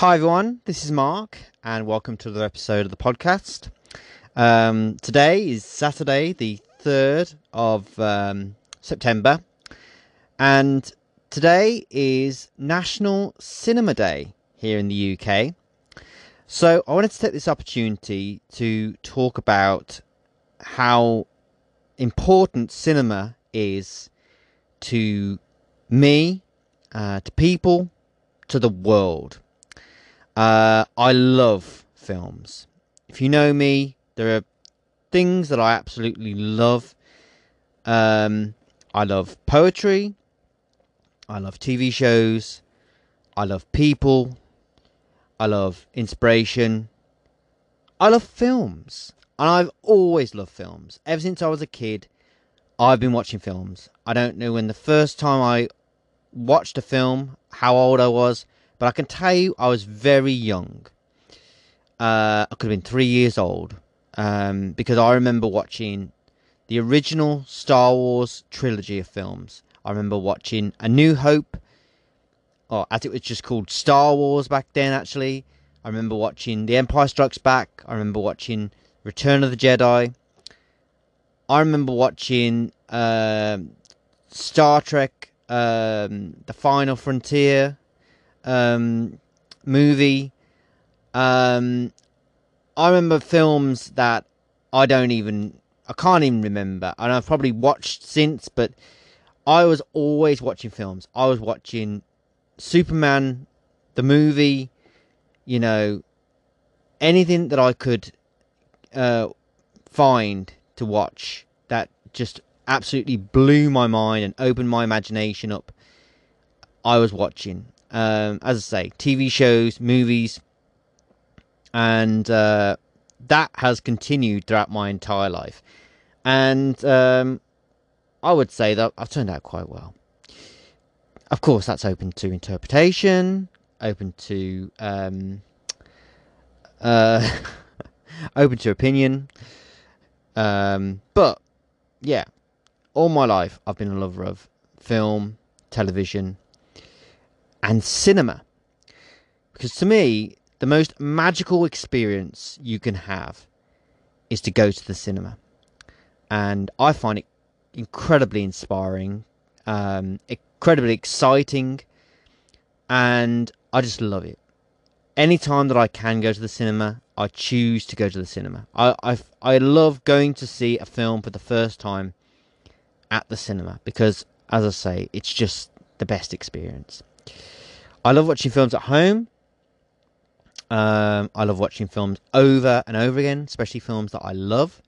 Hi everyone, this is Mark and welcome to another episode of the podcast. Today is Saturday the 3rd of September and today is National Cinema Day here in the UK. So I wanted to take this opportunity to talk about how important cinema is to me, to people, to the world. I love films. If you know me, there are things that I absolutely love. I love poetry. I love TV shows. I love people. I love inspiration. I love films. And I've always loved films. Ever since I was a kid, I've been watching films. I don't know when the first time I watched a film, how old I was. But I can tell you, I was very young. I could have been 3 years old. Because I remember watching the original Star Wars trilogy of films. I remember watching A New Hope. Or as it was just called Star Wars back then, actually. I remember watching The Empire Strikes Back. I remember watching Return of the Jedi. I remember watching Star Trek, The Final Frontier. Movie. I remember films that I can't even remember, and I've probably watched since, but I was always watching films. I was watching Superman, the movie, anything that I could find to watch that just absolutely blew my mind and opened my imagination up. I was watching. As I say, TV shows, movies, and that has continued throughout my entire life. And I would say that I've turned out quite well. Of course, that's open to interpretation, open to open to opinion. But yeah, all my life I've been a lover of film, television, and cinema, because to me the most magical experience you can have is to go to the cinema, and I find it incredibly inspiring, incredibly exciting, and I just love it. Anytime that I can go to the cinema, I choose to go to the cinema. I love going to see a film for the first time at the cinema, because as I say, it's just the best experience. I love watching films at home. I love watching films over and over again, especially films that I love.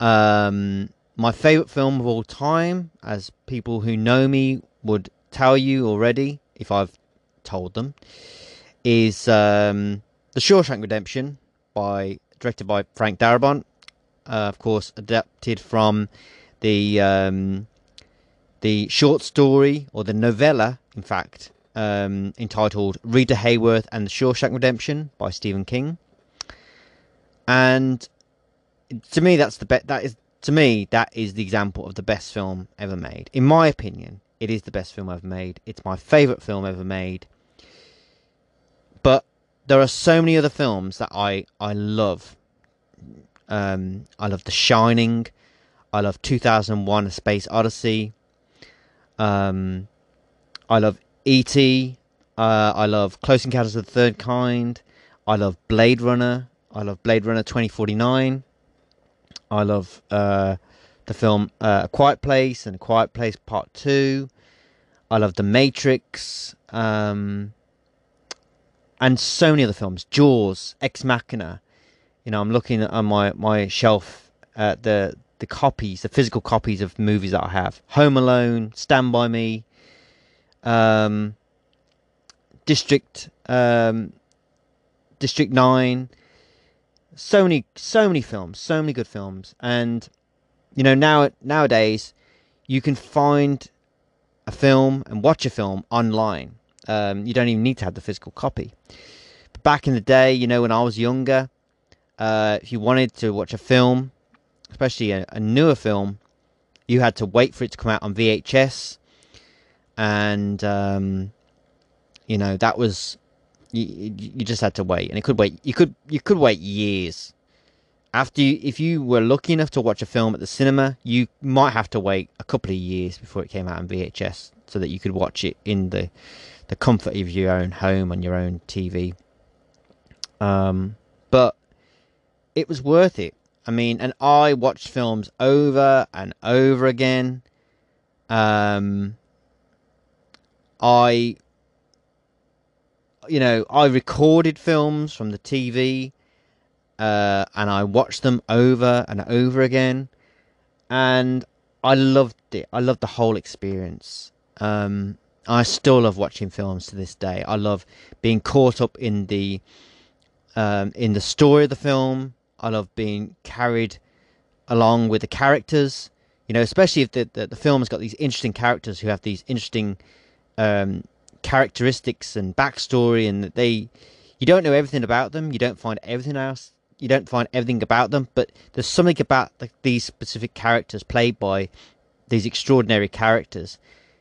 My favourite film of all time, as people who know me would tell you already, if I've told them, is The Shawshank Redemption, directed by Frank Darabont. Of course, adapted from the short story, or the novella, in fact, entitled Rita Hayworth and the Shawshank Redemption by Stephen King. And to me, that is the example of the best film ever made. In my opinion, it is the best film ever made. It's my favourite film ever made. But there are so many other films that I love. I love The Shining. I love 2001 A Space Odyssey. I love E.T., I love Close Encounters of the Third Kind, I love Blade Runner, I love Blade Runner 2049, I love the film A Quiet Place and A Quiet Place Part 2, I love The Matrix, and so many other films, Jaws, Ex Machina. I'm looking at my shelf at the copies, the physical copies of movies that I have, Home Alone, Stand By Me, District 9, so many films, so many good films. And nowadays you can find a film and watch a film online. You don't even need to have the physical copy. But back in the day, when I was younger, if you wanted to watch a film, especially a newer film, you had to wait for it to come out on VHS. And that was You just had to wait, and it could wait. You could wait years. If you were lucky enough to watch a film at the cinema, you might have to wait a couple of years before it came out on VHS, so that you could watch it in the comfort of your own home on your own TV. But it was worth it. I mean, and I watched films over and over again. I recorded films from the TV. And I watched them over and over again, and I loved it. I loved the whole experience. I still love watching films to this day. I love being caught up in the story of the film. I love being carried along with the characters. You know, especially if the film has got these interesting characters who have these interesting characteristics and backstory, and that you don't know everything about them. You don't find everything else. You don't find everything about them, but there's something about these specific characters played by these extraordinary characters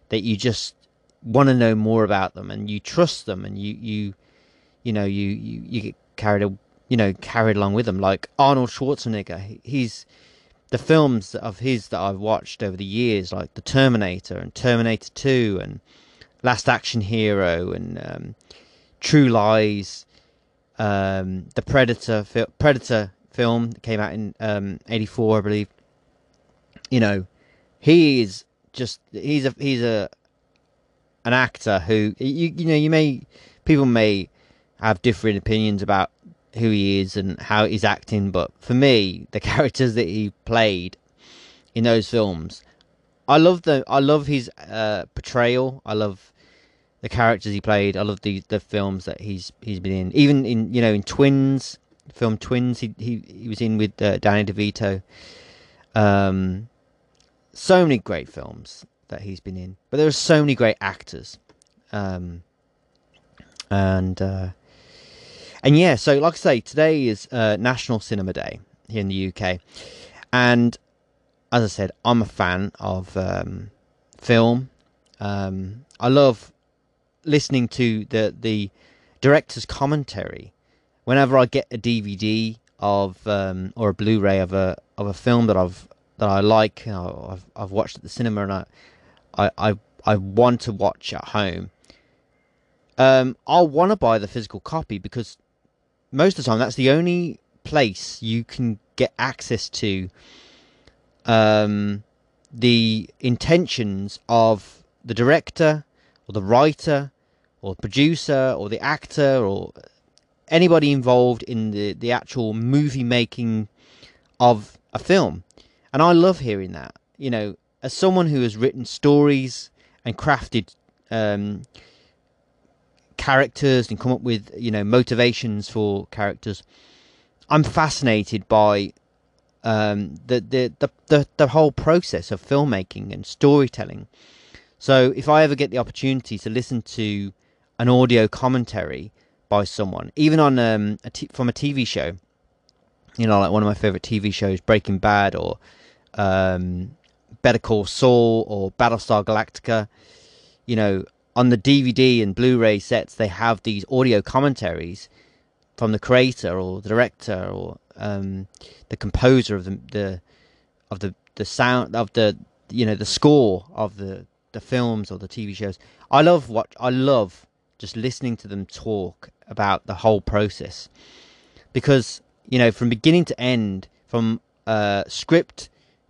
that you just want to know more about them, and you trust them, and you get carried along with them. Like Arnold Schwarzenegger, the films of his that I've watched over the years, like The Terminator and Terminator 2 and Last Action Hero and True Lies. The Predator film that came out in 84, I believe. You know, he is just he's an actor who people may have different opinions about who he is and how he's acting, but for me, the characters that he played in those films, I love his portrayal. I love the characters he played. I love the films that he's been in. Even in in Twins, the film Twins, he was in with Danny DeVito. So many great films that he's been in. But there are so many great actors, and yeah. So like I say, today is National Cinema Day here in the UK, and as I said, I'm a fan of film. I love listening to the director's commentary whenever I get a DVD of or a Blu-ray of a film that I like, I've watched at the cinema, and I want to watch at home. I want to buy the physical copy because most of the time that's the only place you can get access to the intentions of the director, or the writer, or the producer, or the actor, or anybody involved in the actual movie making of a film. And I love hearing that. As someone who has written stories and crafted characters and come up with motivations for characters, I'm fascinated by the whole process of filmmaking and storytelling. So if I ever get the opportunity to listen to an audio commentary by someone, even on from a TV show, like one of my favourite TV shows, Breaking Bad, or Better Call Saul, or Battlestar Galactica, on the DVD and Blu-ray sets, they have these audio commentaries from the creator or the director or the composer of the sound of the score of the films or the TV shows. I love just listening to them talk about the whole process, because from beginning to end, from script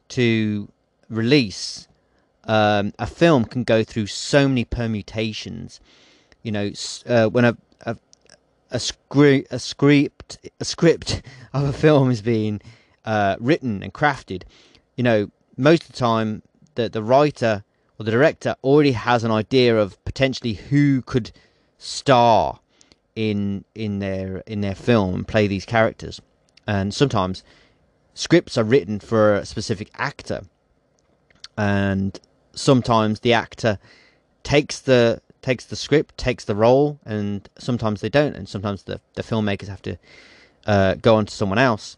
to release, a film can go through so many permutations. When a script of a film is being written and crafted, most of the time the writer, the director, already has an idea of potentially who could star in their film and play these characters. And sometimes scripts are written for a specific actor, and sometimes the actor takes the script, takes the role, and sometimes they don't, and sometimes the filmmakers have to go on to someone else.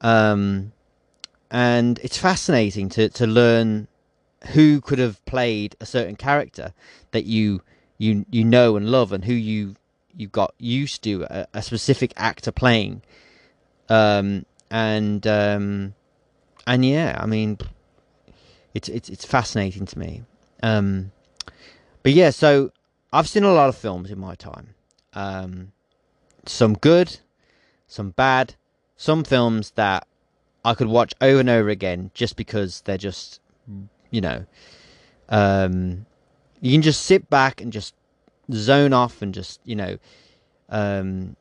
And it's fascinating to learn who could have played a certain character that you love, and who you you got used to a specific actor playing, and yeah, I mean, it's fascinating to me. But yeah, so I've seen a lot of films in my time, some good, some bad, some films that I could watch over and over again just because they're just, you know, you can just sit back and just zone off and just, you know,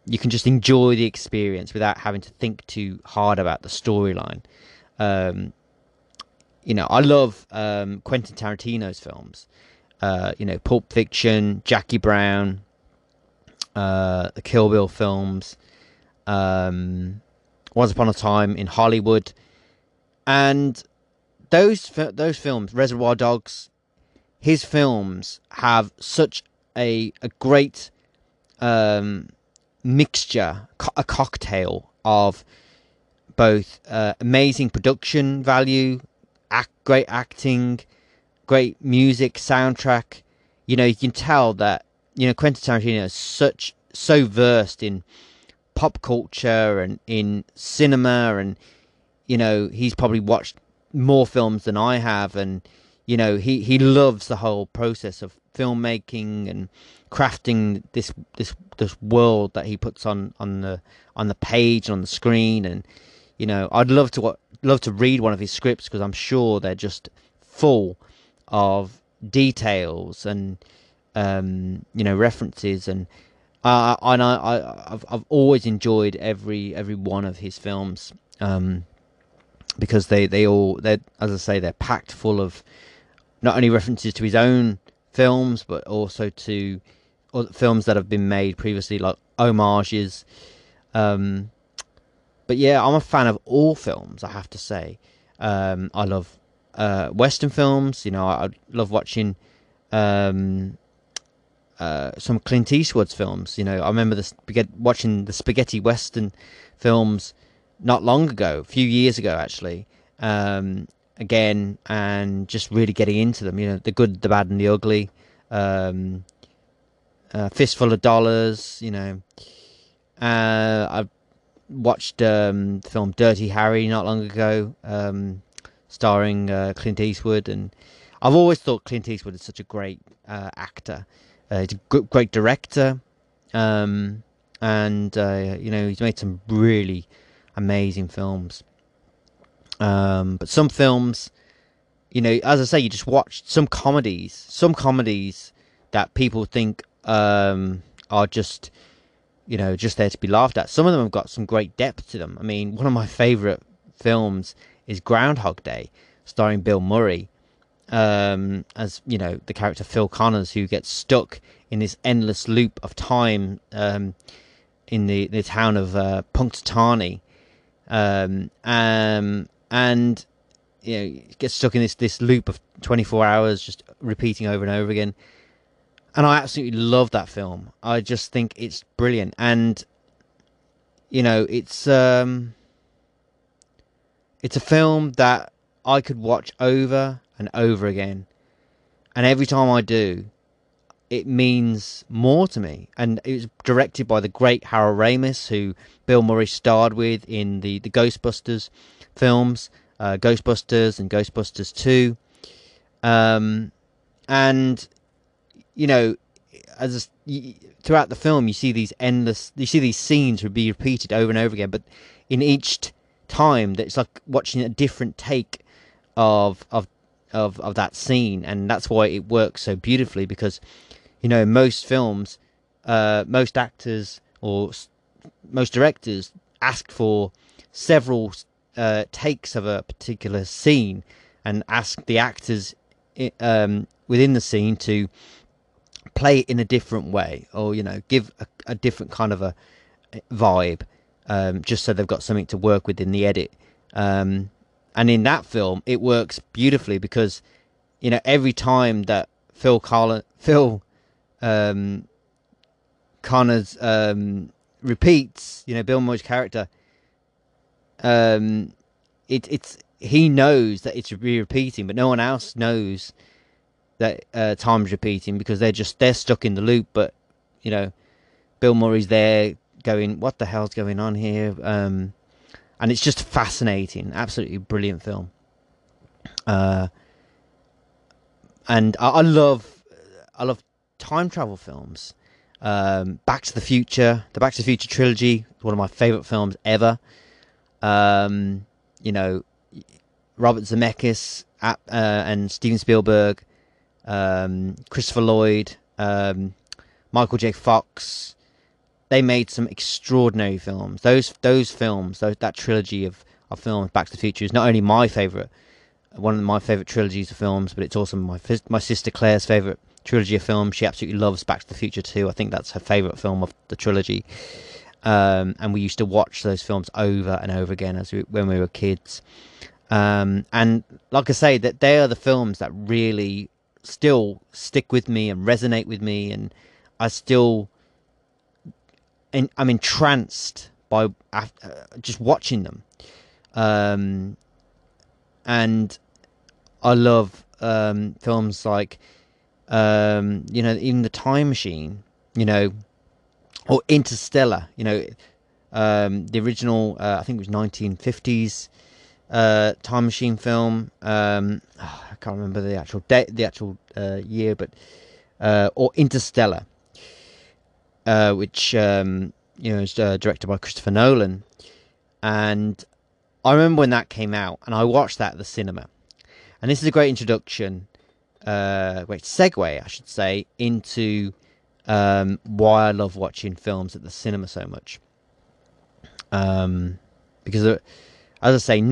you can just enjoy the experience without having to think too hard about the storyline. You know, I love Quentin Tarantino's films, you know, Pulp Fiction, Jackie Brown, the Kill Bill films, Once Upon a Time in Hollywood, and those films, Reservoir Dogs, his films have such a great mixture, a cocktail of both amazing production value, great acting, great music, soundtrack. You know, you can tell that, you know, Quentin Tarantino is so versed in pop culture and in cinema, and, you know, he's probably watched more films than I have, and, you know, he loves the whole process of filmmaking and crafting this world that he puts on the page, on the screen. And, you know, I'd love to read one of his scripts, because I'm sure they're just full of details and you know, references, and I've always enjoyed every one of his films, because they as I say, they're packed full of not only references to his own films but also to other films that have been made previously, like homages. But yeah, I'm a fan of all films, I have to say. I love Western films. You know, I love watching some Clint Eastwood's films. You know, I remember watching the spaghetti Western films not long ago, a few years ago actually, again, and just really getting into them. You know, The Good, the Bad and the Ugly, Fistful of Dollars. You know, I've watched the film Dirty Harry not long ago, starring Clint Eastwood, and I've always thought Clint Eastwood is such a great actor. He's a great director, and you know, he's made some really amazing films. But some films, you know, as I say, you just watch some comedies that people think are just, you know, just there to be laughed at. Some of them have got some great depth to them. I mean, one of my favourite films is Groundhog Day, starring Bill Murray, as, you know, the character Phil Connors, who gets stuck in this endless loop of time in the town of Punxsutawney, and, you know, gets stuck in this loop of 24 hours, just repeating over and over again. And I absolutely love that film. I just think it's brilliant. And, you know, it's a film that I could watch over and over again. And every time I do, it means more to me. And it was directed by the great Harold Ramis, who Bill Murray starred with in the Ghostbusters films, Ghostbusters and Ghostbusters 2. And, you know, throughout the film, you see these scenes would be repeated over and over again, but in each time, it's like watching a different take of that scene, and that's why it works so beautifully. Because, you know, most films, most actors or most directors ask for several takes of a particular scene, and ask the actors within the scene to play it in a different way, or, you know, give a different kind of a vibe, just so they've got something to work with in the edit. And in that film, it works beautifully, because, you know, every time that Phil Connors repeats, you know, Bill Murray's character, he knows that it's repeating, but no one else knows that time's repeating, because they're stuck in the loop. But, you know, Bill Murray's there going, what the hell's going on here? And it's just fascinating. Absolutely brilliant film. And I love time travel films. Back to the Future, the Back to the Future trilogy, one of my favourite films ever. You know, Robert Zemeckis and Steven Spielberg, Christopher Lloyd, Michael J. Fox. They made some extraordinary films. That trilogy of films, Back to the Future, is not only my favourite, one of my favourite trilogies of films, but it's also my sister Claire's favourite trilogy of films. She absolutely loves Back to the Future 2. I think that's her favourite film of the trilogy. And we used to watch those films over and over again when we were kids. And like I say, that they are the films that really still stick with me and resonate with me. And I'm entranced by just watching them. And I love films like, you know, even The Time Machine, you know, or Interstellar, you know, the original, I think it was 1950s Time Machine film. I can't remember the actual date, the actual year, but or Interstellar, which, you know, is directed by Christopher Nolan. And I remember when that came out, and I watched that at the cinema. And this is a great introduction, great segue, I should say, into why I love watching films at the cinema so much. Because, as I say,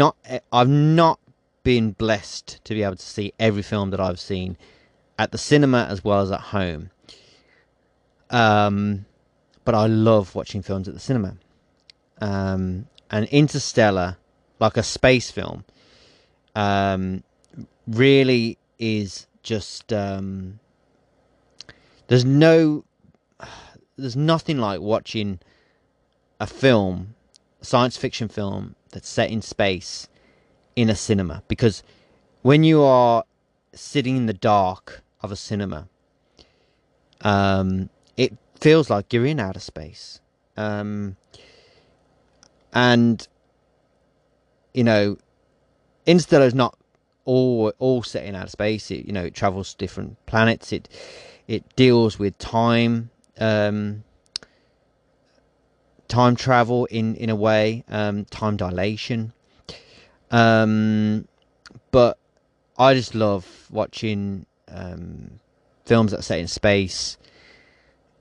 I've not been blessed to be able to see every film that I've seen at the cinema as well as at home. But I love watching films at the cinema. And Interstellar, like a space film, really is just, there's nothing like watching a science fiction film that's set in space in a cinema, because when you are sitting in the dark of a cinema, it feels like you're in outer space. And you know, Interstellar is not all set in outer space. It, you know, it travels to different planets. It deals with time, time travel in a way, time dilation. But I just love watching films that are set in space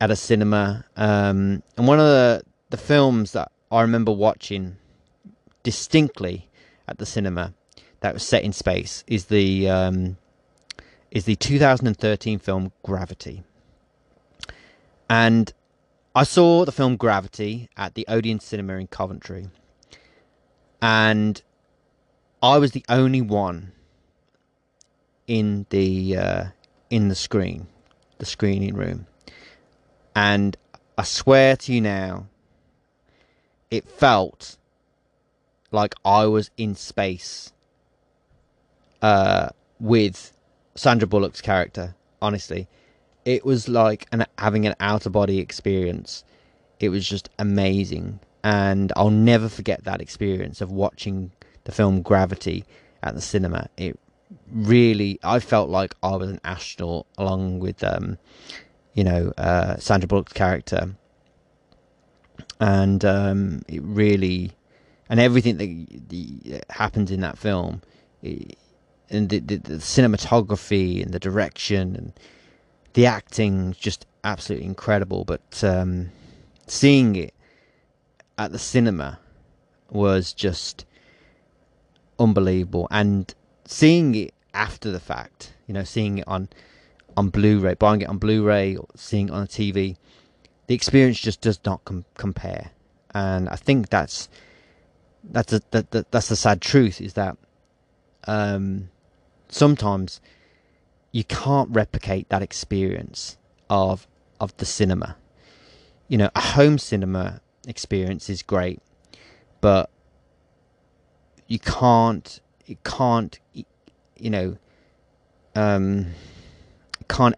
at a cinema. And one of the films that I remember watching distinctly at the cinema that was set in space is the 2013 film Gravity. And I saw the film Gravity at the Odeon Cinema in Coventry, and I was the only one in the screening room, and I swear to you now, it felt like I was in space with Sandra Bullock's character. Honestly, it was like having an out of body experience. It was just amazing, and I'll never forget that experience of watching the film Gravity at the cinema. It really, I felt like I was an astronaut along with, you know, Sandra Bullock's character, and it really, and everything that happens in that film. And the cinematography and the direction and the acting, just absolutely incredible. But seeing it at the cinema was just unbelievable. And seeing it after the fact, you know, seeing it on Blu-ray, buying it on Blu-ray, or seeing it on a TV, the experience just does not compare. And I think that's the sad truth, is that sometimes you can't replicate that experience of the cinema. You know, a home cinema experience is great, but it can't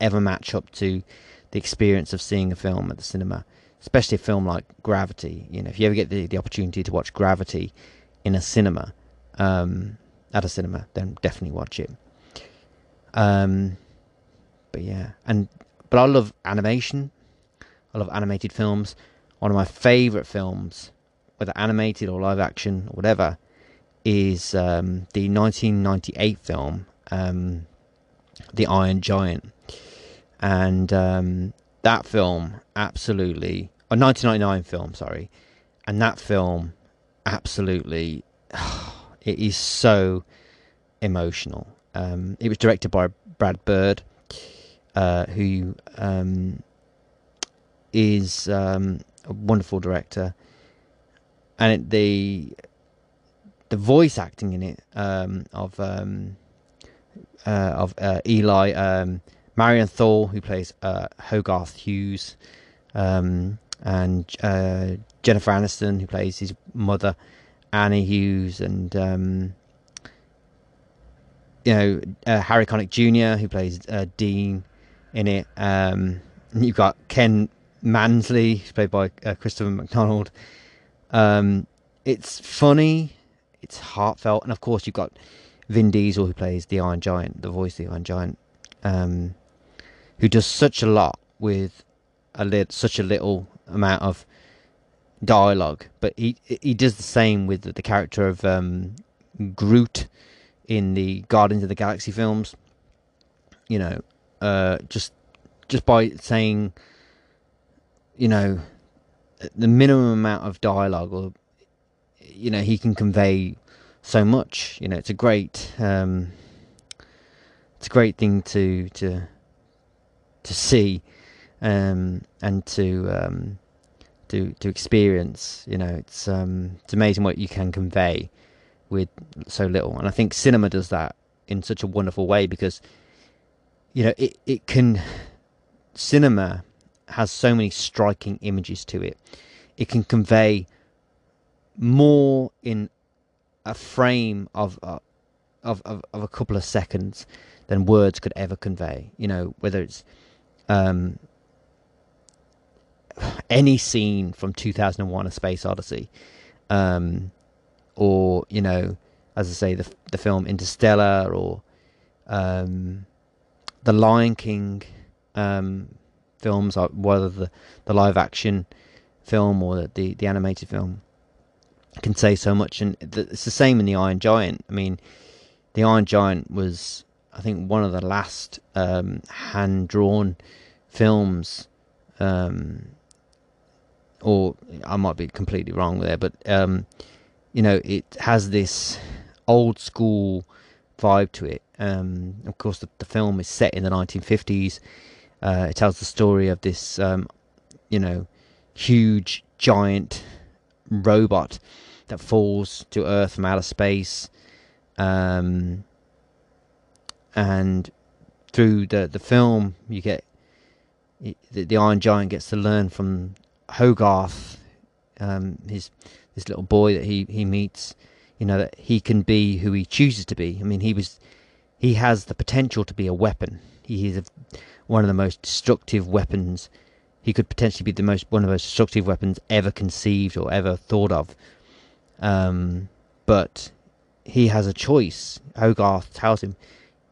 ever match up to the experience of seeing a film at the cinema. especially a film like Gravity. You know, if you ever get the opportunity to watch Gravity in a cinema, at a cinema, then definitely watch it. But yeah, but I love animation. I love animated films. One of my favourite films, whether animated or live action or whatever, is the 1998 film, The Iron Giant. And that film absolutely... a 1999 film, sorry. And that film absolutely... it is so emotional. It was directed by Brad Bird, who is a wonderful director. And the voice acting in it of Eli, Marion Thorpe, who plays Hogarth Hughes, and Jennifer Aniston, who plays his mother Annie Hughes, and Harry Connick Jr., who plays Dean in it. You've got Ken Mansley, played by Christopher McDonald. It's funny, it's heartfelt, and of course you've got Vin Diesel, who plays the Iron Giant, the voice of the Iron Giant, who does such a lot with such a little amount of dialogue. But he does the same with the character of Groot in the Guardians of the Galaxy films. You know, just by saying, you know, the minimum amount of dialogue, or, you know, he can convey so much. You know, it's a great thing to see, and to experience. You know, it's amazing what you can convey with so little. And I think cinema does that in such a wonderful way, because, you know, cinema has so many striking images to it. It can convey more in a frame of a couple of seconds than words could ever convey. You know, whether it's any scene from 2001 A Space Odyssey, or, you know, as I say, the film Interstellar, or the Lion King films, whether the live action film or the animated film, can say so much. And it's the same in the Iron Giant. I mean, the Iron Giant was, I think, one of the last hand drawn films, or I might be completely wrong there, but you know, it has this old school vibe to it. Of course, the film is set in the 1950s. It tells the story of this, you know, huge giant robot that falls to Earth from outer space, and through the film, you get the Iron Giant gets to learn from Hogarth, this little boy that he meets. You know, that he can be who he chooses to be. I mean, he has the potential to be a weapon. He is one of the most destructive weapons. He could potentially be one of the most destructive weapons ever conceived or ever thought of. But he has a choice. Hogarth tells him,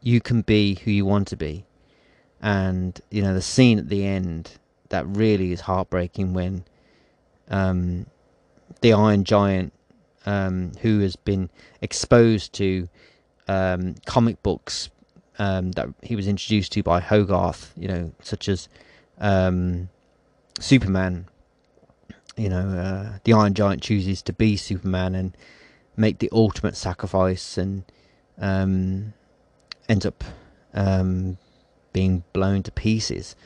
"You can be who you want to be." And, you know, the scene at the end that really is heartbreaking, when the Iron Giant, who has been exposed to comic books that he was introduced to by Hogarth, you know, such as Superman, you know, the Iron Giant chooses to be Superman and make the ultimate sacrifice, and ends up being blown to pieces.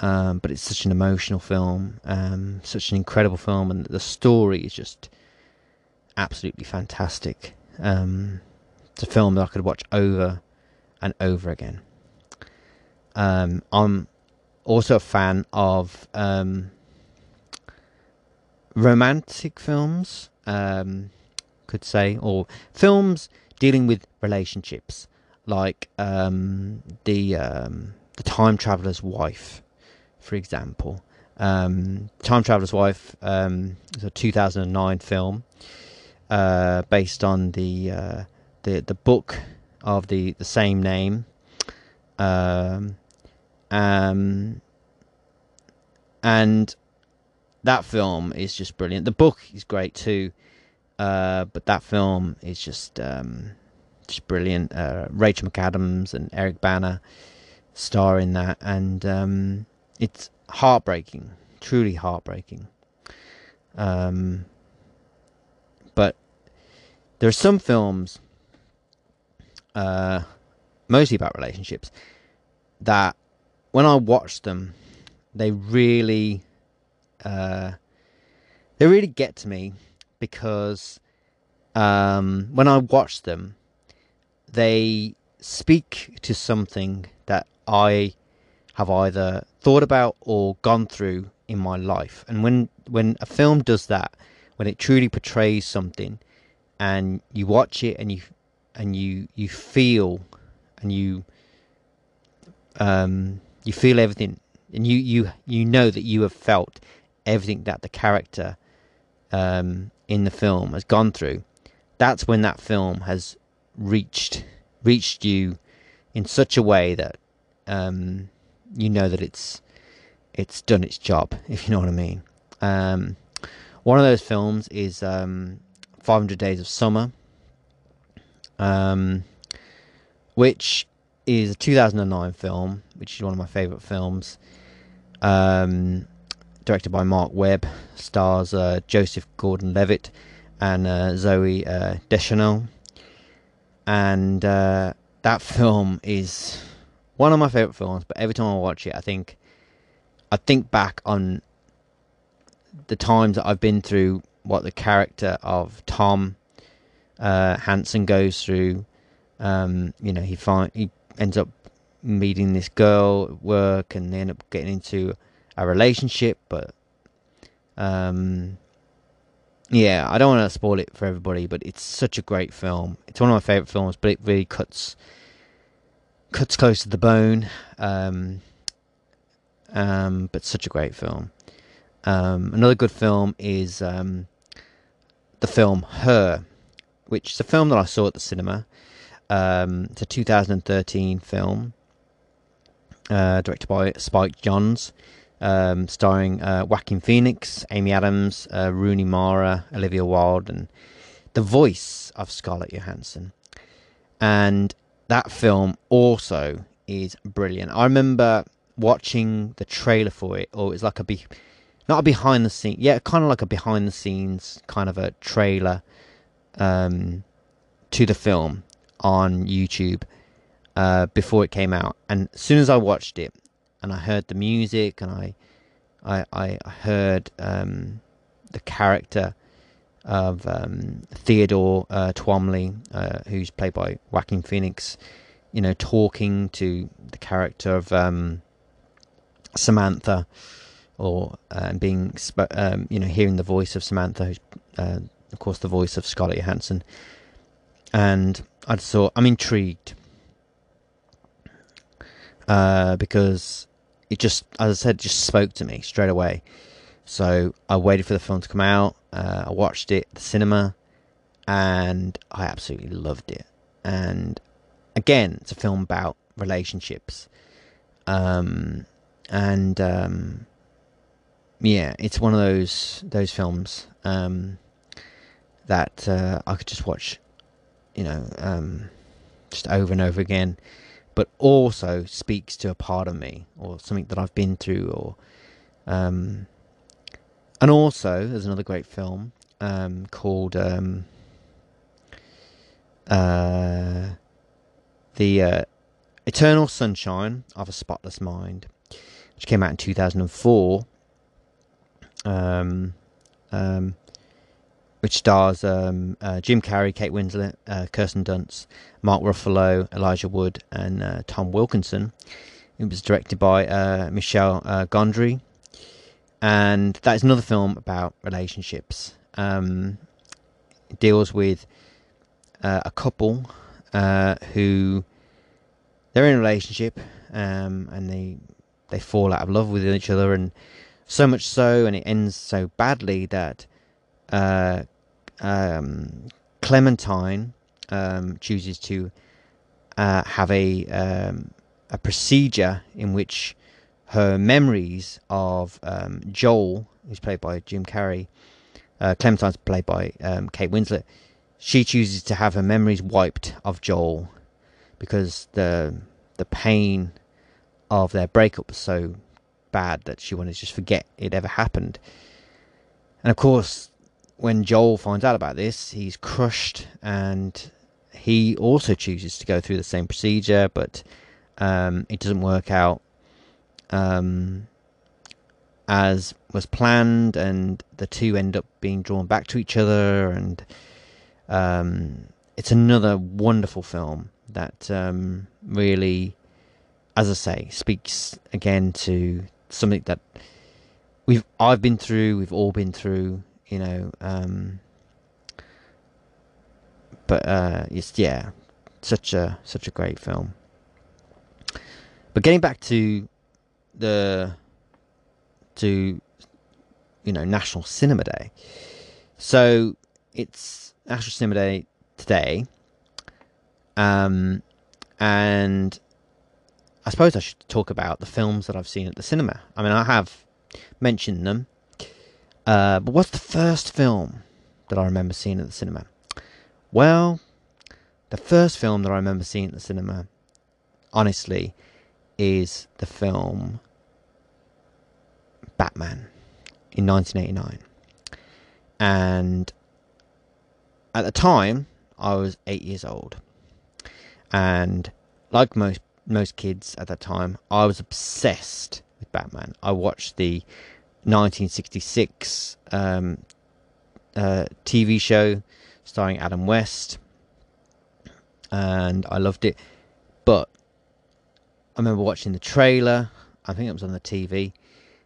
But it's such an emotional film, such an incredible film, and the story is just absolutely fantastic. It's a film that I could watch over and over again. I'm also a fan of romantic films, could say, or films dealing with relationships, like the Time Traveler's Wife, for example. Time Traveler's Wife is a 2009 film based on the book of the same name. And that film is just brilliant. The book is great too, but that film is just brilliant. Rachel McAdams and Eric Bana star in that, and it's heartbreaking, truly heartbreaking. But there are some films, mostly about relationships, that when I watch them, they really get to me, because when I watch them, they speak to something that I have either thought about or gone through in my life. And when a film does that, when it truly portrays something, and you watch it and you feel, and you feel everything, and you know that you have felt everything that the character in the film has gone through, that's when that film has reached you in such a way that you know that it's done its job, if you know what I mean. One of those films is 500 Days of Summer, which is a 2009 film, which is one of my favourite films. Directed by Mark Webb, stars Joseph Gordon-Levitt and Zoe Deschanel, and that film is one of my favourite films. But every time I watch it, I think back on the times that I've been through, what the character of Tom Hansen goes through. You know, he ends up meeting this girl at work, and they end up getting into a relationship. But yeah, I don't want to spoil it for everybody, but it's such a great film. It's one of my favourite films, but it really cuts close to the bone. But such a great film. Another good film is the film Her, which is a film that I saw at the cinema. It's a 2013 film, directed by Spike Jonze, starring Joaquin Phoenix, Amy Adams, Rooney Mara, Olivia Wilde, and the voice of Scarlett Johansson. And that film also is brilliant. I remember watching the trailer for it, or it's like kind of like a behind the scenes kind of a trailer to the film on YouTube before it came out. And as soon as I watched it, and I heard the music, and I heard the character of Theodore Twomley, who's played by Joaquin Phoenix, you know, talking to the character of Samantha, or hearing the voice of Samantha, who's of course the voice of Scarlett Johansson. And I just thought, I'm intrigued, because it just, as I said, just spoke to me straight away. So I waited for the film to come out. I watched it at the cinema, and I absolutely loved it. And again, it's a film about relationships, yeah, it's one of those films that I could just watch, you know, just over and over again, but also speaks to a part of me, or something that I've been through, or and also there's another great film called the Eternal Sunshine of a Spotless Mind, which came out in 2004, which stars Jim Carrey, Kate Winslet, Kirsten Dunst, Mark Ruffalo, Elijah Wood, and Tom Wilkinson. It was directed by Michel Gondry, and that is another film about relationships. It deals with a couple who, they're in a relationship, and they fall out of love with each other, and So much so, and it ends so badly, that Clementine chooses to have a procedure in which her memories of Joel, who's played by Jim Carrey, Clementine's played by Kate Winslet, she chooses to have her memories wiped of Joel because the pain of their breakup was so bad that she wanted to just forget it ever happened. And of course, when Joel finds out about this, he's crushed, and he also chooses to go through the same procedure, but it doesn't work out as was planned, and the two end up being drawn back to each other. And it's another wonderful film that really, as I say, speaks again to something that I've been through, we've all been through, you know. It's, yeah, such a great film. But getting back to National Cinema Day. So it's National Cinema Day today, and I suppose I should talk about the films that I've seen at the cinema. I mean, I have mentioned them, but what's the first film that I remember seeing at the cinema? Well, the first film that I remember seeing at the cinema, honestly, is the film Batman in 1989. And at the time, I was 8 years old. And like most kids at that time, I was obsessed with Batman. I watched the 1966 TV show starring Adam West, and I loved it. But I remember watching the trailer, I think it was on the TV,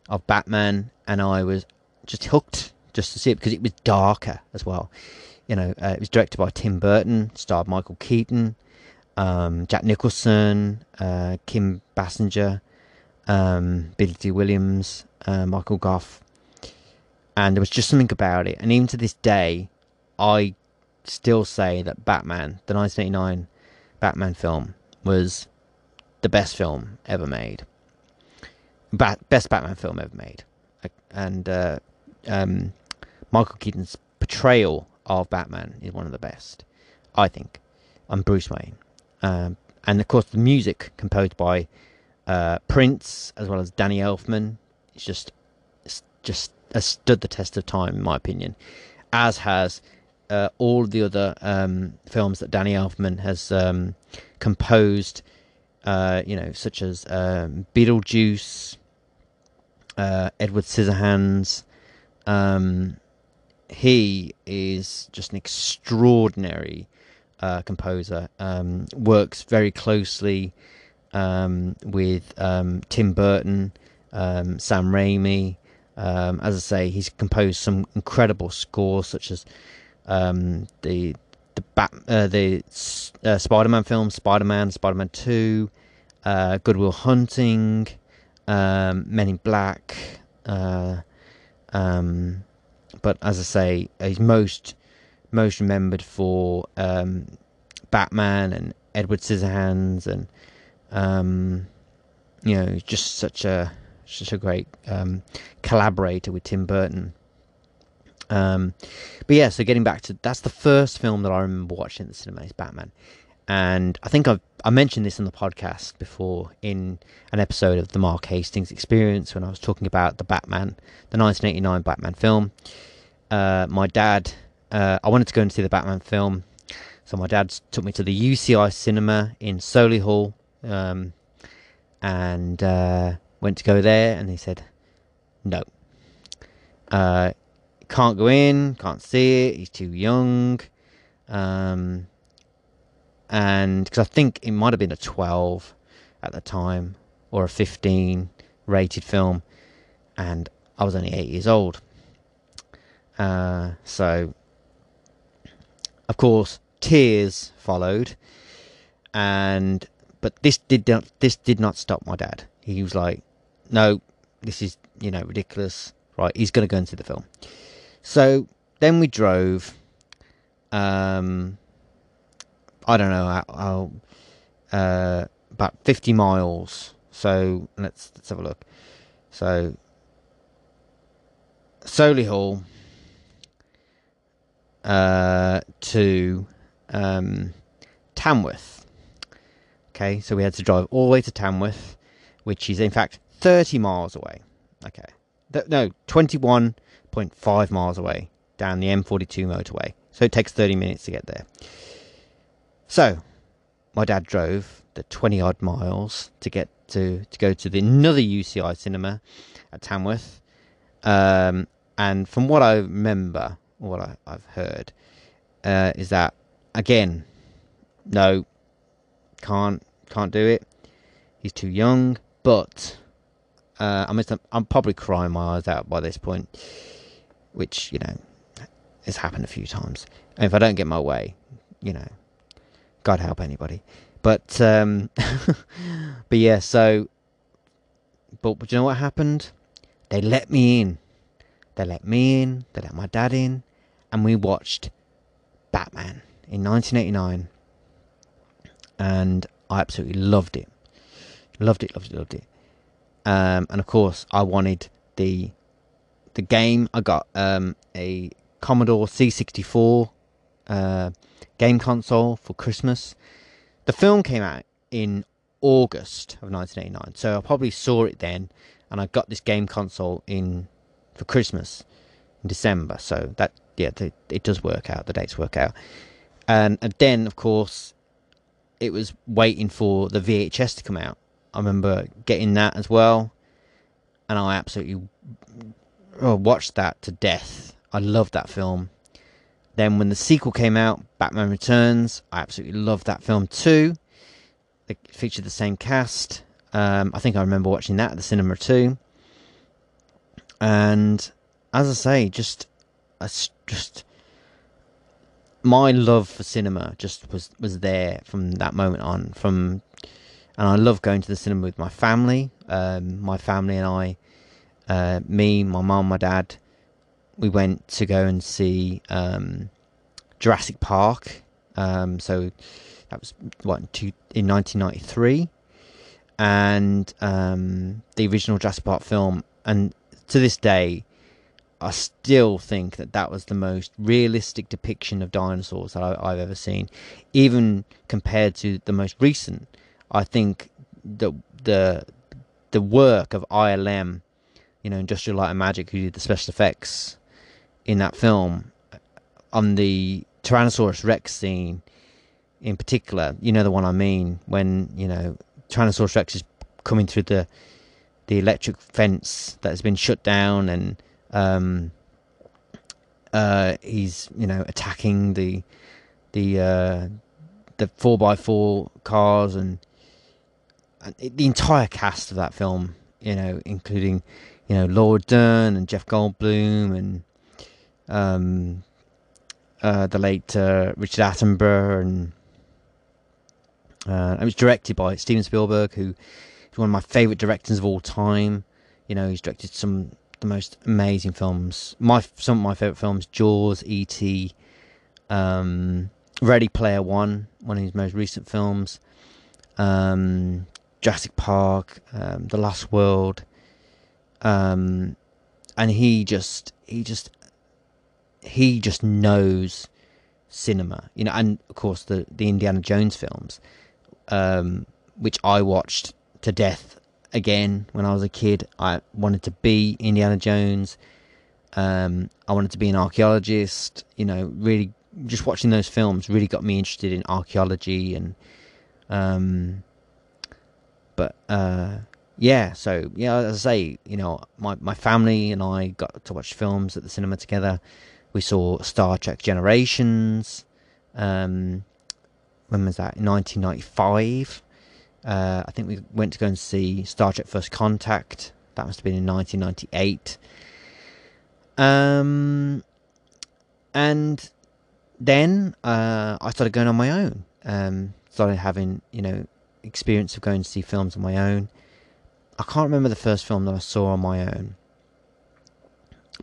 of Batman, and I was just hooked just to see it, because it was darker as well. You know, it was directed by Tim Burton, starred Michael Keaton, Jack Nicholson, Kim Basinger, Billy Dee Williams, Michael Gough, and there was just something about it. And even to this day, I still say that Batman, the 1989 Batman film, was the best film ever made. Best Batman film ever made. And Michael Keaton's portrayal of Batman is one of the best, I think. I'm Bruce Wayne. And of course, the music composed by Prince as well as Danny Elfman is just stood the test of time, in my opinion, as has all the other films that Danny Elfman has composed, such as Beetlejuice, Edward Scissorhands. He is just an extraordinary composer. Works very closely with Tim Burton, Sam Raimi. As I say, he's composed some incredible scores, such as the Spider-Man films, Spider-Man, Spider-Man 2, Good Will Hunting, Men in Black. But as I say, he's most remembered for Batman and Edward Scissorhands, and just such a great collaborator with Tim Burton. But yeah, so getting back to, that's the first film that I remember watching at the cinema, is Batman. And I think I mentioned this on the podcast before, in an episode of the Mark Hastings Experience, when I was talking about the 1989 Batman film. My dad, I wanted to go and see the Batman film, so my dad took me to the UCI cinema in Solihull, and went to go there, and he said, no, can't go in, can't see it, he's too young. And because I think it might have been a 12 at the time, or a 15 rated film, and I was only 8 years old. So of course tears followed, but this did not stop my dad. He was like, no, this is, you know, ridiculous. Right, he's going to go into the film. So then we drove. I don't know how about 50 miles. So let's have a look. So Solihull to Tamworth. Okay, so we had to drive all the way to Tamworth, which is in fact 30 miles away. Okay, no, 21.5 miles away down the M42 motorway. So it takes 30 minutes to get there. So my dad drove the 20-odd miles to get to go to the another UCI cinema at Tamworth. And from what I remember, or what I've heard, is that, again, no, can't do it. He's too young. But I'm probably crying my eyes out by this point, which, you know, has happened a few times. And if I don't get my way, you know, God help anybody. But but yeah, so, but do you know what happened? They let me in. They let me in. They let my dad in. And we watched Batman in 1989. And I absolutely loved it. Loved it. And of course, I wanted the game. I got a Commodore C64 game console for Christmas. The film came out in August of 1989. So I probably saw it then. And I got this game console in for Christmas in December. So that, yeah, it does work out. The dates work out. And then, of course, it was waiting for the VHS to come out. I remember getting that as well. And I absolutely watched that to death. I loved that film. Then when the sequel came out, Batman Returns, I absolutely loved that film too. It featured the same cast. I think I remember watching that at the cinema too. And as I say, just my love for cinema just was there from that moment on. And I love going to the cinema with my family. My family and I, me, my mum, my dad, we went to go and see Jurassic Park. So that was in 1993. And the original Jurassic Park film, and to this day I still think that was the most realistic depiction of dinosaurs that I've ever seen, even compared to the most recent. I think the work of ILM, you know, Industrial Light and Magic, who did the special effects in that film, on the Tyrannosaurus Rex scene in particular, you know the one I mean, when, you know, Tyrannosaurus Rex is coming through the electric fence that has been shut down, and he's, you know, attacking the 4x4 cars, and the entire cast of that film, you know, including, you know, Laura Dern and Jeff Goldblum, and the late Richard Attenborough, and it was directed by Steven Spielberg, who is one of my favourite directors of all time. You know, he's directed some of the most amazing films. Some of my favourite films: Jaws, E.T., Ready Player One, one of his most recent films, Jurassic Park, The Last World, and he just knows cinema, you know, and of course the Indiana Jones films. Which I watched to death again when I was a kid. I wanted to be Indiana Jones. I wanted to be an archaeologist. You know, really, just watching those films really got me interested in archaeology. And yeah, so yeah, as I say, you know, my family and I got to watch films at the cinema together. We saw Star Trek Generations. When was that? In 1995. I think we went to go and see Star Trek First Contact. That must have been in 1998. And then I started going on my own. Started having, you know, experience of going to see films on my own. I can't remember the first film that I saw on my own,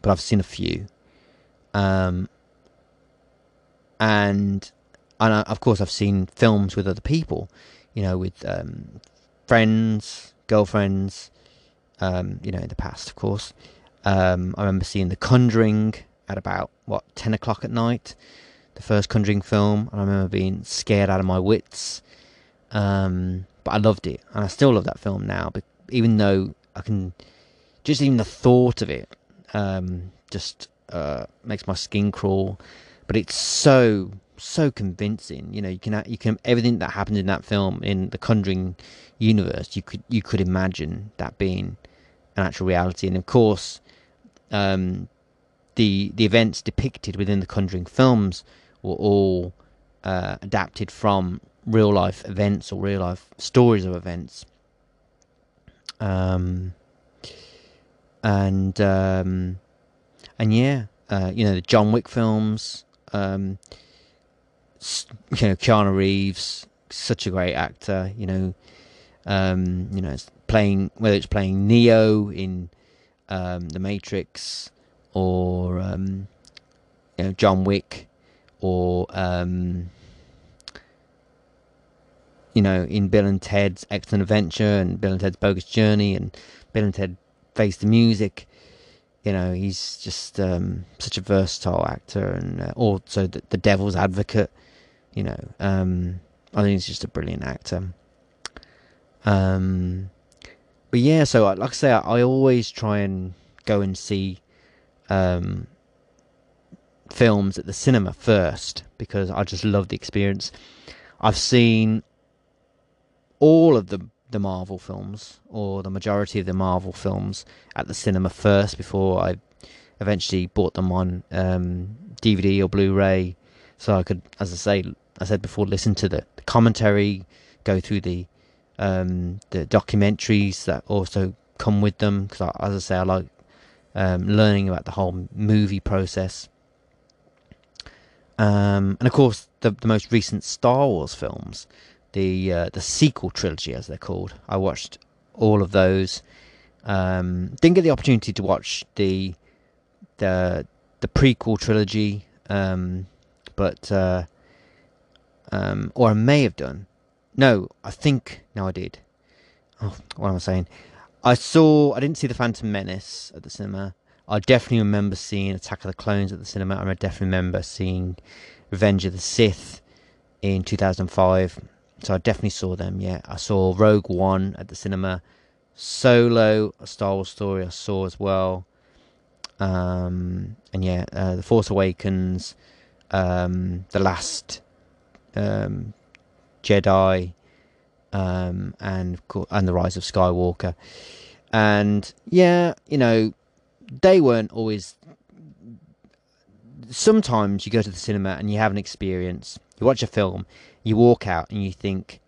but I've seen a few. And of course I've seen films with other people, you know, with friends, girlfriends, you know, in the past, of course. I remember seeing The Conjuring at about, what, 10 o'clock at night, the first Conjuring film, and I remember being scared out of my wits, but I loved it, and I still love that film now, but even though I can, just even the thought of it, makes my skin crawl, but it's so convincing, you know, you can everything that happened in that film, in the Conjuring universe, you could imagine that being an actual reality. And of course, the events depicted within the Conjuring films were all adapted from real life events or real life stories of events, and yeah, you know, the John Wick films, you know, Keanu Reeves, such a great actor, you know, whether it's playing Neo in The Matrix, or you know, John Wick, or you know, in Bill and Ted's Excellent Adventure and Bill and Ted's Bogus Journey and Bill and Ted Face the Music. You know, he's just such a versatile actor, and also the Devil's Advocate. You know, I think he's just a brilliant actor. But yeah, so like I say, I always try and go and see films at the cinema first, because I just love the experience. I've seen all of the Marvel films, or the majority of the Marvel films, at the cinema first before I eventually bought them on DVD or Blu-ray, so I could, as I said before, listen to the commentary, go through the documentaries that also come with them, because as I say, I like learning about the whole movie process. And of course, the most recent Star Wars films, the sequel trilogy, as they're called. I watched all of those. Didn't get the opportunity to watch the prequel trilogy, but or I may have done. No, I think... No, I did. Oh, what am I saying? I didn't see The Phantom Menace at the cinema. I definitely remember seeing Attack of the Clones at the cinema. I definitely remember seeing Revenge of the Sith in 2005. So I definitely saw them, yeah. I saw Rogue One at the cinema. Solo, A Star Wars Story, I saw as well. And yeah, The Force Awakens, The Last... Jedi, and The Rise of Skywalker. And yeah, you know, they weren't always... Sometimes you go to the cinema and you have an experience, you watch a film, you walk out and you think,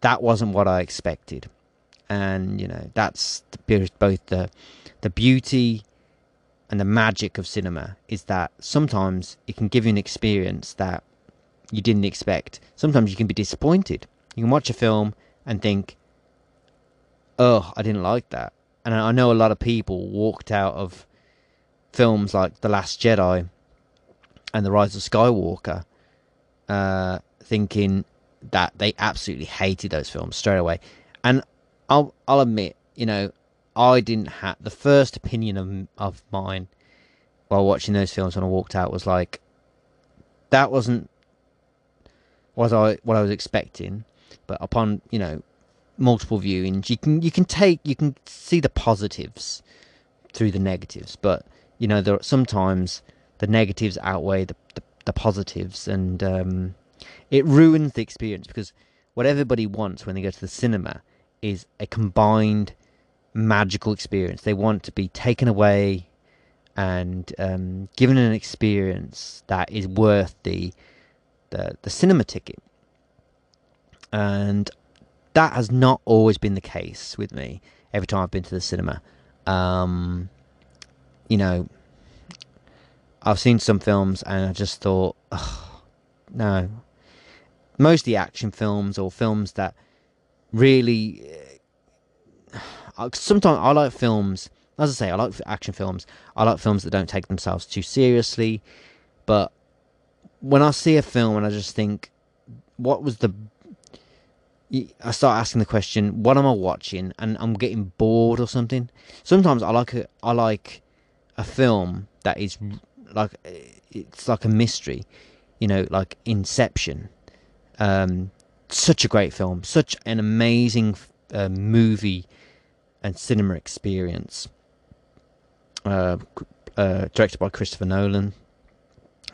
that wasn't what I expected. And you know, that's both the beauty and the magic of cinema, is that sometimes it can give you an experience that you didn't expect. Sometimes you can be disappointed. You can watch a film and think, oh, I didn't like that. And I know a lot of people walked out of films like The Last Jedi and The Rise of Skywalker thinking that they absolutely hated those films straight away. And I'll admit, you know, I didn't have... The first opinion of mine while watching those films when I walked out was like, that wasn't what I was expecting. But upon, you know, multiple viewings, you can see the positives through the negatives. But you know, there are sometimes the negatives outweigh the positives, and it ruins the experience, because what everybody wants when they go to the cinema is a combined magical experience. They want to be taken away and given an experience that is worth the cinema ticket, and that has not always been the case with me every time I've been to the cinema. You know, I've seen some films and I just thought, oh, no. Mostly action films, or films that really Sometimes I like films, as I say, I like action films. I like films that don't take themselves too seriously. But when I see a film and I just think, what was the... I start asking the question, what am I watching? And I'm getting bored or something. Sometimes I like a film that is like, it's like a mystery, you know, like Inception. Such a great film, such an amazing movie and cinema experience, directed by Christopher Nolan,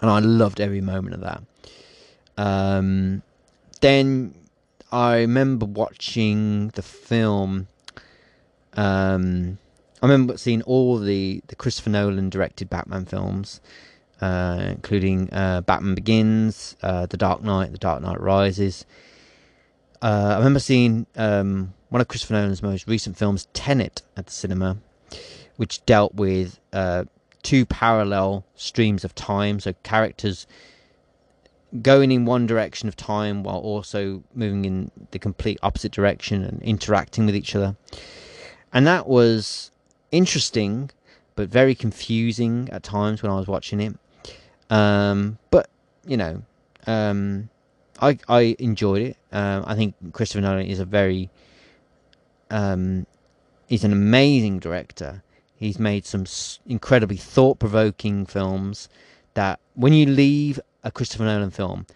and I loved every moment of that. Then I remember watching the film, I remember seeing all the Christopher Nolan directed Batman films, including Batman Begins, The Dark Knight, The Dark Knight Rises. I remember seeing one of Christopher Nolan's most recent films, Tenet, at the cinema, which dealt with two parallel streams of time, so characters going in one direction of time while also moving in the complete opposite direction and interacting with each other. And that was interesting, but very confusing at times when I was watching it. But, you know, I enjoyed it. I think Christopher Nolan is a very... he's an amazing director. He's made some incredibly thought-provoking films that when you leave a Christopher Nolan film,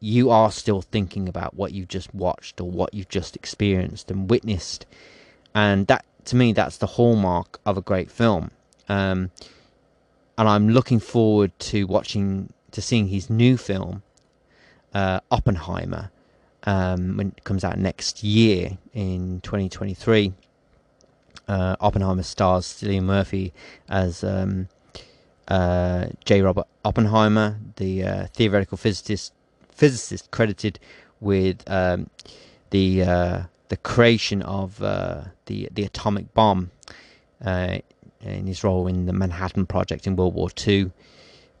you are still thinking about what you've just watched or what you've just experienced and witnessed. And that, to me, that's the hallmark of a great film. And I'm looking forward to seeing his new film, Oppenheimer, when it comes out next year in 2023. Oppenheimer stars Cillian Murphy as J. Robert Oppenheimer, the theoretical physicist credited with the creation of the atomic bomb, in his role in the Manhattan Project in World War II,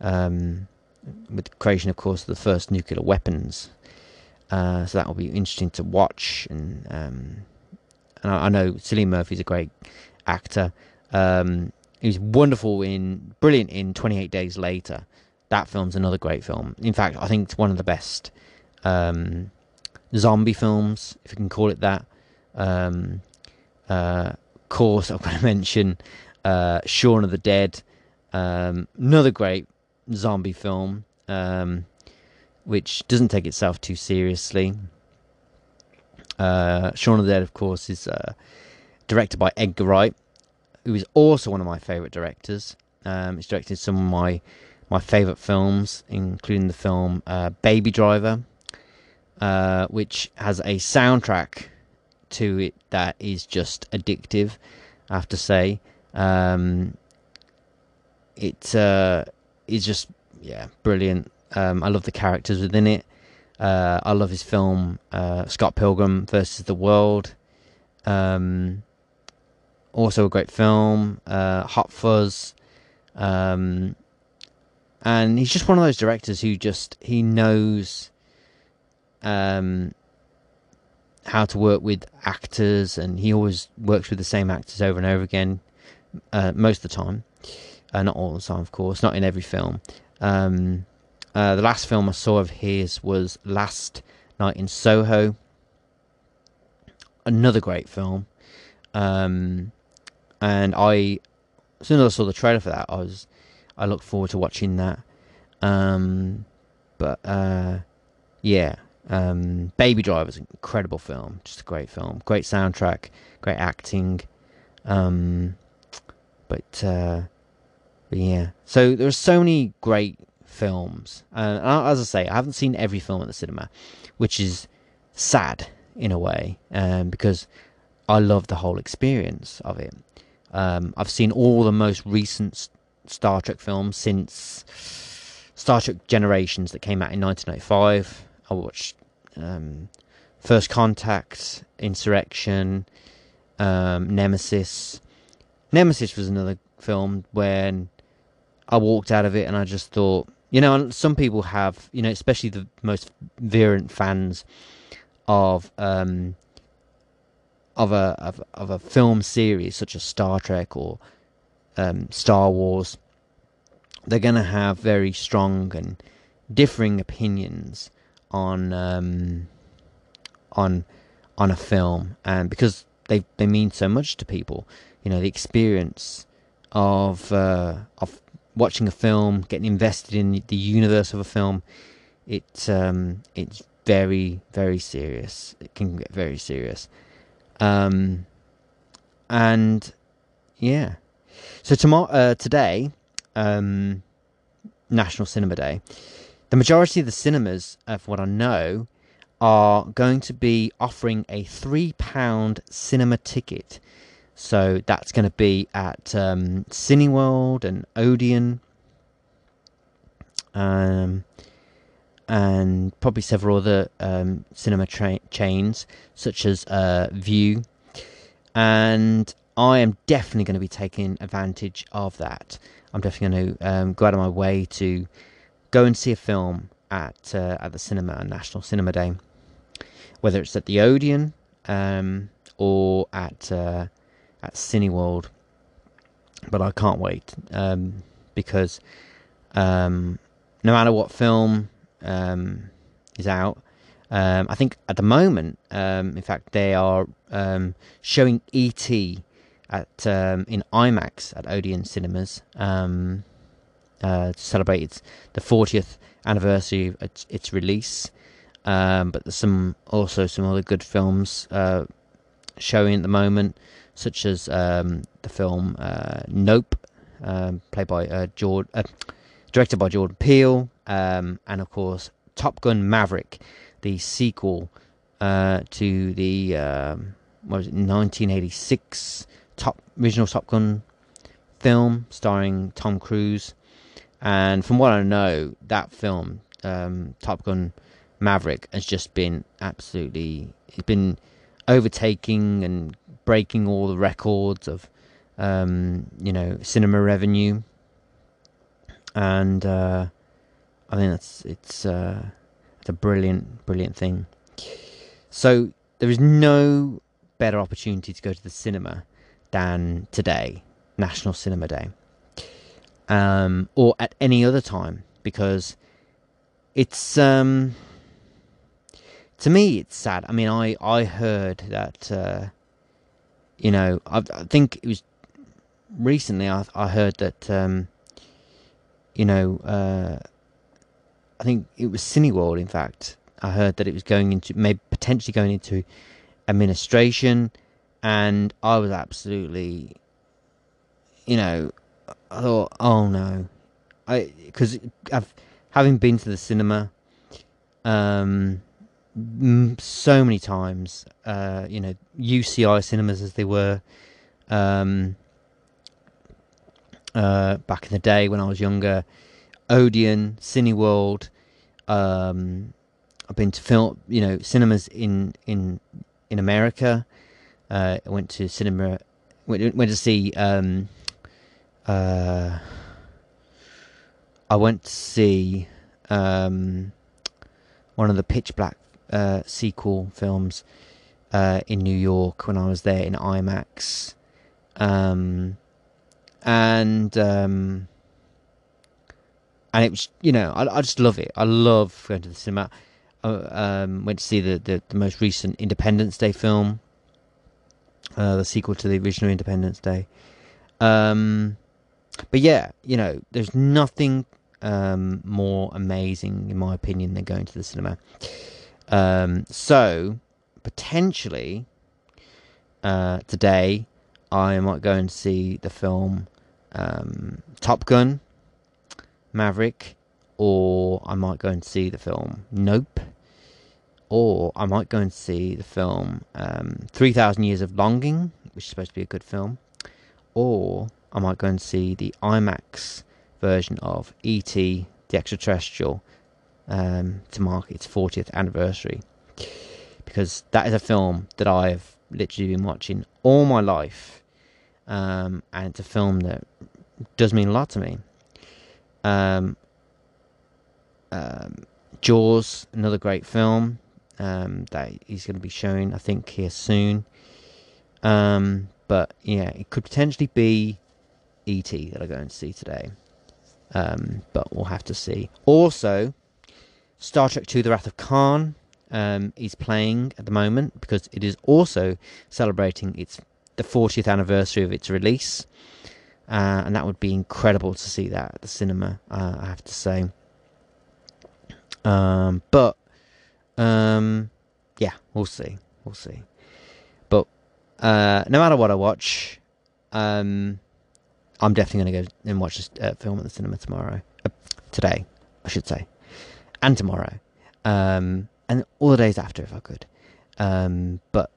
with the creation, of course, of the first nuclear weapons. So that will be interesting to watch. And I know Cillian Murphy's a great actor. He was brilliant in 28 Days Later. That film's another great film. In fact, I think it's one of the best zombie films, if you can call it that. Of course, I've got to mention Shaun of the Dead, another great zombie film, which doesn't take itself too seriously. Shaun of the Dead, of course, is directed by Edgar Wright, who is also one of my favourite directors. He's directed some of my favourite films, including the film Baby Driver, which has a soundtrack to it that is just addictive, I have to say. It is just, yeah, brilliant. I love the characters within it. I love his film Scott Pilgrim versus the World. Also a great film, Hot Fuzz. And he's just one of those directors who just, he knows how to work with actors, and he always works with the same actors over and over again, most of the time. Not all the time, of course, not in every film. The last film I saw of his was Last Night in Soho. Another great film. And as soon as I saw the trailer for that, I looked forward to watching that. Baby Driver's an incredible film. Just a great film. Great soundtrack. Great acting. But yeah. So there are so many great films, and as I say, I haven't seen every film at the cinema, which is sad in a way, because I love the whole experience of it. I've seen all the most recent Star Trek films since Star Trek Generations that came out in 1995. I watched First Contact, Insurrection, Nemesis. Nemesis was another film when I walked out of it and I just thought, you know, some people have, you know, especially the most virulent fans of of a film series such as Star Trek or Star Wars, they're going to have very strong and differing opinions on a film, and because they mean so much to people, you know, the experience of watching a film, getting invested in the universe of a film, it's very, very serious. It can get very serious. And yeah, so tomorrow, today, National Cinema Day, the majority of the cinemas, from what I know, are going to be offering a £3 cinema ticket. So that's going to be at Cineworld and Odeon, and probably several other cinema chains such as View. And I am definitely going to be taking advantage of that. I'm definitely going to go out of my way to go and see a film at the cinema on National Cinema Day, whether it's at the Odeon or at Cineworld. But I can't wait, because no matter what film is out, I think at the moment, in fact, they are showing E.T. at in IMAX at Odeon Cinemas to celebrate the 40th anniversary of its release. But there's also some other good films showing at the moment, such as the film Nope, directed by Jordan Peele, and of course Top Gun Maverick, the sequel to the 1986 original Top Gun film starring Tom Cruise. And from what I know, that film, Top Gun Maverick, has just been absolutely overtaking and breaking all the records of cinema revenue. And I think it's a brilliant thing. So there is no better opportunity to go to the cinema than today, National Cinema Day, or at any other time, because it's to me it's sad. I mean, I heard that I think it was recently, I heard that I think it was Cineworld, in fact, I heard that it was potentially going into administration. And I was absolutely, I thought, oh no, because having been to the cinema so many times, UCI cinemas as they were back in the day when I was younger, Odeon, Cineworld. I've been to cinemas in America. I went to cinema. Went to see. I went to see one of the Pitch Black sequel films in New York when I was there in IMAX. And it was, I just love it. I love going to the cinema. Went to see the most recent Independence Day film, the sequel to the original Independence Day. But yeah, there's nothing more amazing, in my opinion, than going to the cinema. So potentially today I might go and see the film Top Gun Maverick, or I might go and see the film Nope, or I might go and see the film 3,000 Years of Longing, which is supposed to be a good film, or I might go and see the IMAX version of E.T. the Extraterrestrial to mark its 40th anniversary, because that is a film that I have literally been watching all my life, and it's a film that does mean a lot to me. Jaws, another great film that he's going to be showing, I think, here soon. But yeah, it could potentially be E.T. that I go and see today. But we'll have to see. Also, Star Trek II: The Wrath of Khan is playing at the moment because it is also celebrating the 40th anniversary of its release. And that would be incredible to see that at the cinema, I have to say. Yeah, we'll see. We'll see. But no matter what I watch, I'm definitely going to go and watch this film at the cinema tomorrow. Today, I should say. And tomorrow. And all the days after, if I could. But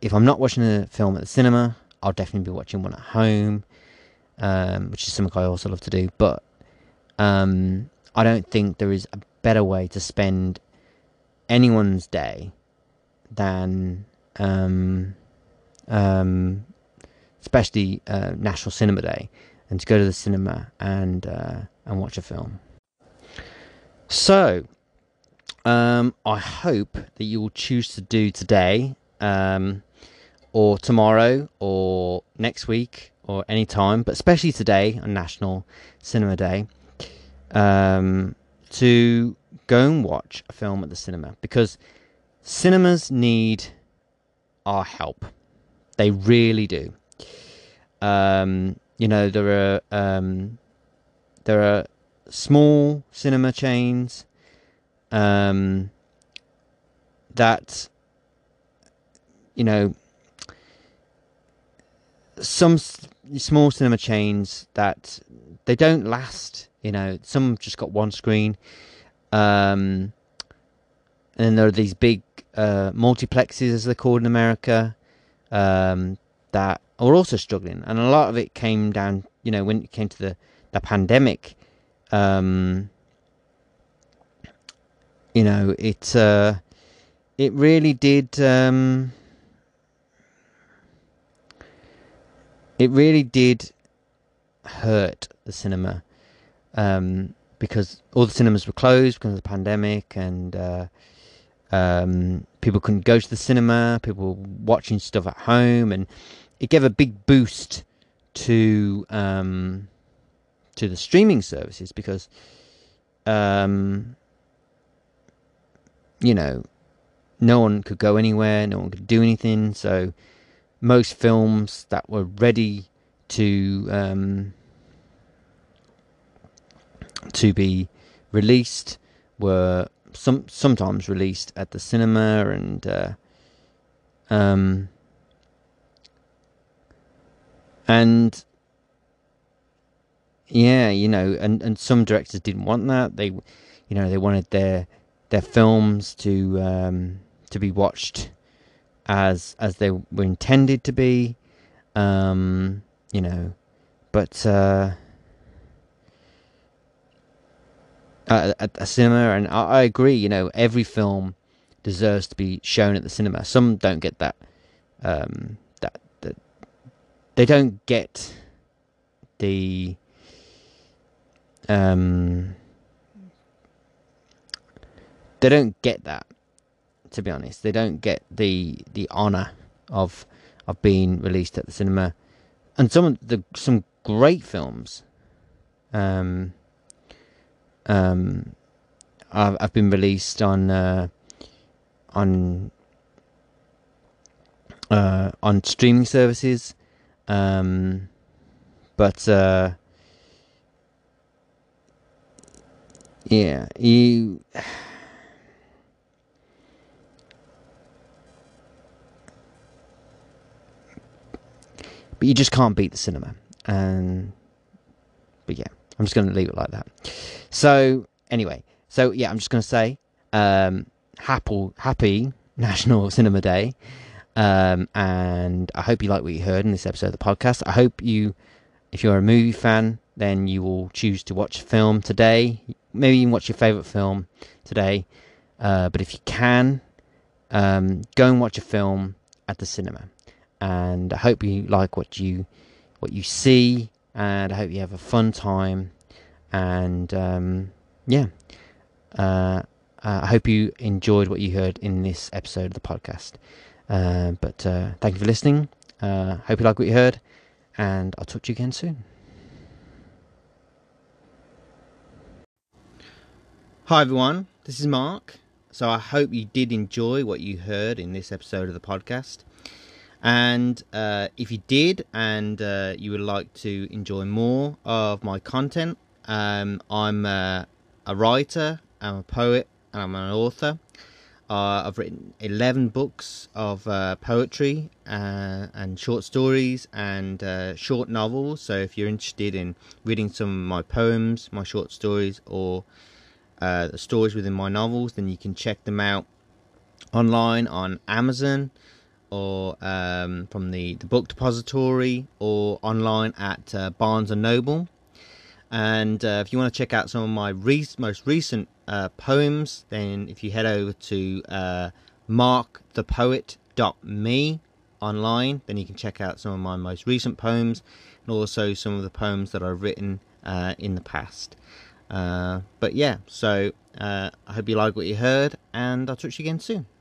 if I'm not watching a film at the cinema, I'll definitely be watching one at home. Which is something I also love to do. But I don't think there is a better way to spend anyone's day than especially National Cinema Day, and to go to the cinema and watch a film. So I hope that you will choose to do today, or tomorrow, or next week, or any time, but especially today on National Cinema Day, to go and watch a film at the cinema, because cinemas need our help. They really do. You know, there are small cinema chains that, you know, some small cinema chains that they don't last. You know, some just got one screen. And then there are these big multiplexes, as they're called in America, that are also struggling. And a lot of it came down, you know, when it came to the pandemic, you know, it really did... It really did hurt the cinema, because all the cinemas were closed because of the pandemic, and people couldn't go to the cinema. People were watching stuff at home, and it gave a big boost to the streaming services, because you know, no one could go anywhere, no one could do anything, so. Most films that were ready to be released were sometimes released at the cinema, and yeah, you know, and some directors didn't want that. They, you know, they wanted their films to be watched as they were intended to be, you know, but at a cinema, and I agree, you know, every film deserves to be shown at the cinema. Some don't get that, that they don't get the they don't get that. To be honest, they don't get the honour of being released at the cinema, and some great films have been released on streaming services, but yeah, you. But you just can't beat the cinema. But yeah, I'm just going to leave it like that. So anyway, so yeah, I'm just going to say happy National Cinema Day. And I hope you like what you heard in this episode of the podcast. I hope you, if you're a movie fan, then you will choose to watch a film today. Maybe you can watch your favourite film today. But if you can, go and watch a film at the cinema. And I hope you like what you see, and I hope you have a fun time, and yeah, I hope you enjoyed what you heard in this episode of the podcast. But thank you for listening, Hope you like what you heard, and I'll talk to you again soon. Hi everyone, this is Mark. So I hope you did enjoy what you heard in this episode of the podcast. And if you did, and you would like to enjoy more of my content, I'm a writer, I'm a poet, and I'm an author. I've written 11 books of poetry and short stories and short novels. So if you're interested in reading some of my poems, my short stories, or the stories within my novels, then you can check them out online on Amazon, or from the book depository, or online at Barnes & Noble. And if you want to check out some of my most recent poems, then if you head over to markthepoet.me online, then you can check out some of my most recent poems, and also some of the poems that I've written in the past. But yeah, so I hope you like what you heard, and I'll talk to you again soon.